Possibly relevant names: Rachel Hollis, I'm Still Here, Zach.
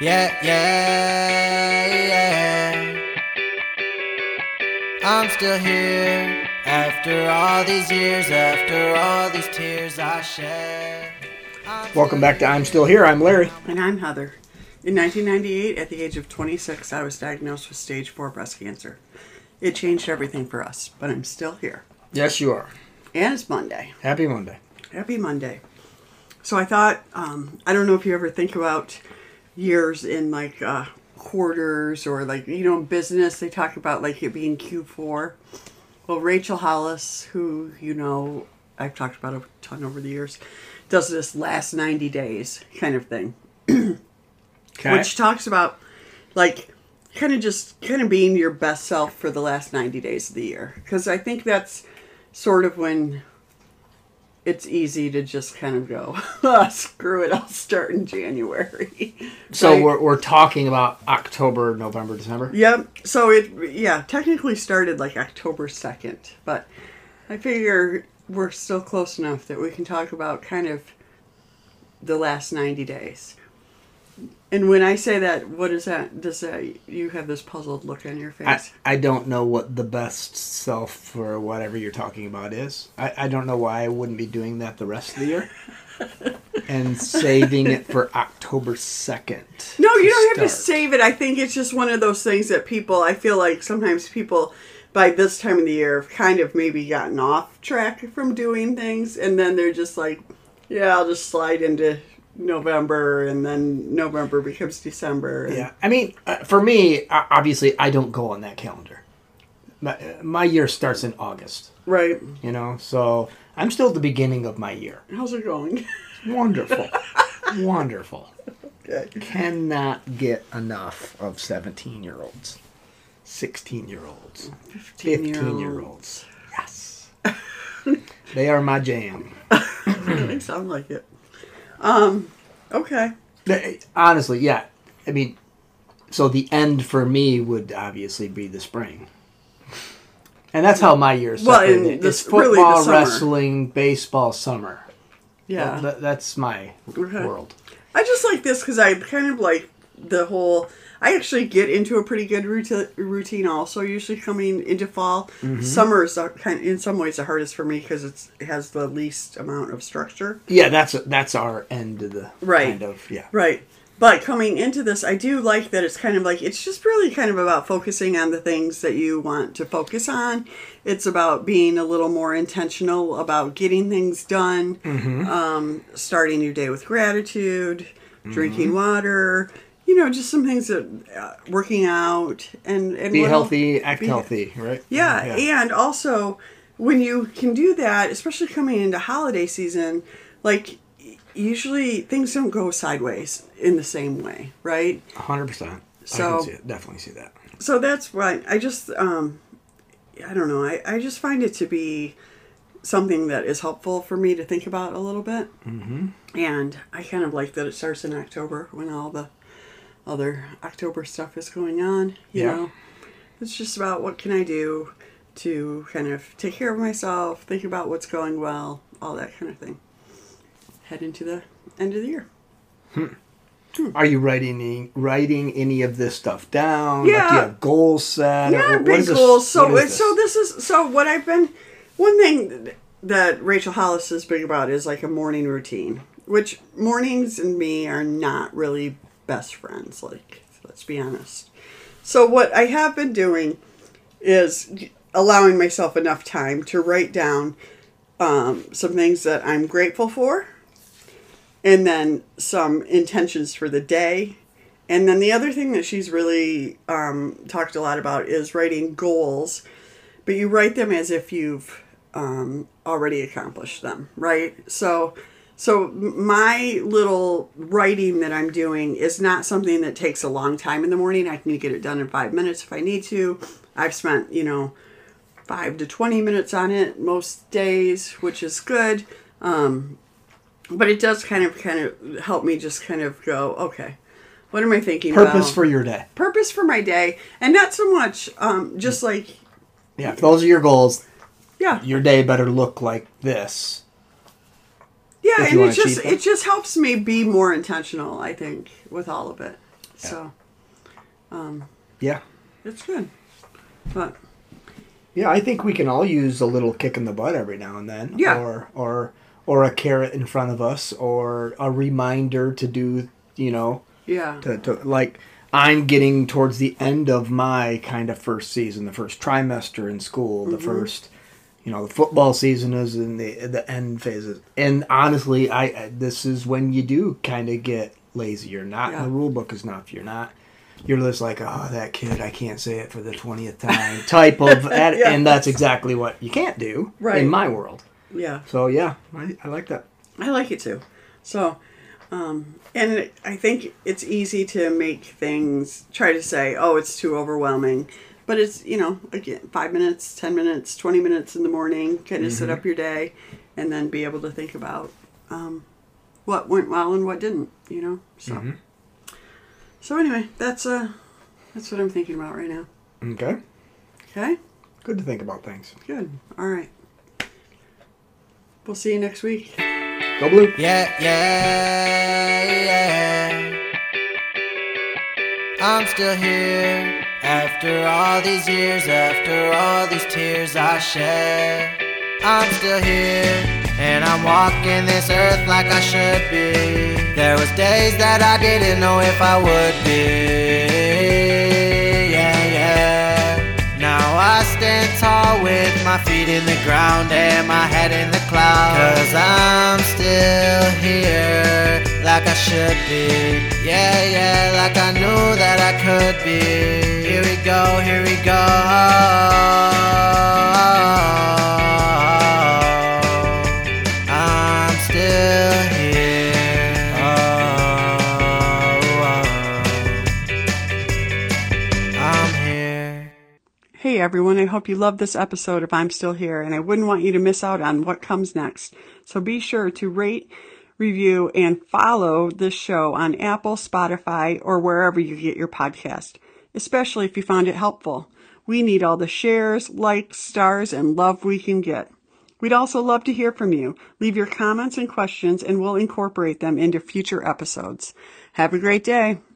Yeah. I'm still here after all these years, after all these tears I shed. Welcome back to I'm Still Here. I'm Larry. And I'm Heather. In 1998, at the age of 26, I was diagnosed with stage 4 breast cancer. It changed everything for us, but I'm still here. Yes, you are. And it's Monday. Happy Monday. Happy Monday. So I thought, I don't know if you ever think about years in like quarters or like, you know, business, they talk about like it being Q4. Well, Rachel Hollis, who, you know, I've talked about a ton over the years, does this last 90 days kind of thing. Okay. Which talks about like kind of being your best self for the last 90 days of the year. Because I think that's sort of when it's easy to just kind of go, oh, screw it, I'll start in January. So right? we're talking about October, November, December? Yep. So it technically started like October 2nd. But I figure we're still close enough that we can talk about kind of the last 90 days. And when I say that, what is that? Does that, you have this puzzled look on your face? I don't know what the best self for whatever you're talking about is. I don't know why I wouldn't be doing that the rest of the year. And saving it for October 2nd. No, you don't have to save it. I think it's just one of those things that people, I feel like sometimes people by this time of the year have kind of maybe gotten off track from doing things. And then they're just like, yeah, I'll just slide into November, and then November becomes December. Yeah, I mean, for me, obviously, I don't go on that calendar. My year starts in August. Right. You know, so I'm still at the beginning of my year. How's it going? Wonderful. Wonderful. Okay. Cannot get enough of 17-year-olds, 16-year-olds, 15-year-olds. Yes. They are my jam. They sound like it. Okay. Honestly, yeah. I mean, so the end for me would obviously be the spring. And that's how my year started. Well, it's football, really wrestling, baseball, summer. Yeah. That's my world. I just like this because I kind of like the whole... I actually get into a pretty good routine also, usually coming into fall. Mm-hmm. Summer is kind of, in some ways the hardest for me because it has the least amount of structure. Yeah, that's our end of the right. Kind of, yeah. Right. But coming into this, I do like that it's kind of like, it's just really kind of about focusing on the things that you want to focus on. It's about being a little more intentional about getting things done, mm-hmm. Starting your day with gratitude, mm-hmm. drinking water, you know, just some things that working out and be healthy, act healthy, right? Yeah, yeah, and also when you can do that, especially coming into holiday season, like usually things don't go sideways in the same way, right? 100%. So I can see it, definitely see that. So that's why I just, I don't know, I just find it to be something that is helpful for me to think about a little bit, mm-hmm. and I kind of like that it starts in October when all the other October stuff is going on, you know. It's just about what can I do to kind of take care of myself, think about what's going well, all that kind of thing. Head into the end of the year. Are you writing any of this stuff down? Yeah. Like, do you have goals set? Yeah, big goals. One thing that Rachel Hollis is big about is like a morning routine, which mornings and me are not really best friends, like, let's be honest. So what I have been doing is allowing myself enough time to write down some things that I'm grateful for, and then some intentions for the day. And then the other thing that she's really talked a lot about is writing goals, but you write them as if you've already accomplished them, right? So my little writing that I'm doing is not something that takes a long time in the morning. I can get it done in 5 minutes if I need to. I've spent, 5 to 20 minutes on it most days, which is good. But it does kind of help me just kind of go, okay, what am I thinking about? Purpose for your day. Purpose for my day. And not so much just like... Yeah, if those are your goals, yeah, your day better look like this. Yeah, and it just helps me be more intentional, I think, with all of it. Yeah. So, yeah, it's good. But yeah, I think we can all use a little kick in the butt every now and then. Yeah. Or a carrot in front of us, or a reminder to do, you know. Yeah. To like, I'm getting towards the end of my kind of first season, the first trimester in school, the first, you know, the football season is in the end phases. And honestly, this is when you do kind of get lazy. You're not, the rule book is not, you're just like, oh, that kid, I can't say it for the 20th time type of, and that's exactly what you can't do in my world. Yeah. So, yeah, I like that. I like it too. So, and I think it's easy to make things, try to say, oh, it's too overwhelming. But it's, you know, again, 5 minutes, 10 minutes, 20 minutes in the morning, kind of set up your day and then be able to think about what went well and what didn't, you know? So, so anyway, that's what I'm thinking about right now. Okay. Okay. Good to think about things. Good. All right. We'll see you next week. Go Blue. Yeah, yeah, yeah. I'm still here. After all these years, after all these tears I shed, I'm still here. And I'm walking this earth like I should be. There was days that I didn't know if I would be. Yeah, yeah. Now I stand tall with my feet in the ground and my head in the clouds. 'Cause I'm still here, like I should be. Yeah, yeah, like I knew that I could be. Here we go, here we go. I'm still here. Oh, I'm here. Hey everyone, I hope you loved this episode of I'm Still Here, and I wouldn't want you to miss out on what comes next. So be sure to rate, review, and follow this show on Apple, Spotify, or wherever you get your podcast, especially if you found it helpful. We need all the shares, likes, stars, and love we can get. We'd also love to hear from you. Leave your comments and questions, and we'll incorporate them into future episodes. Have a great day.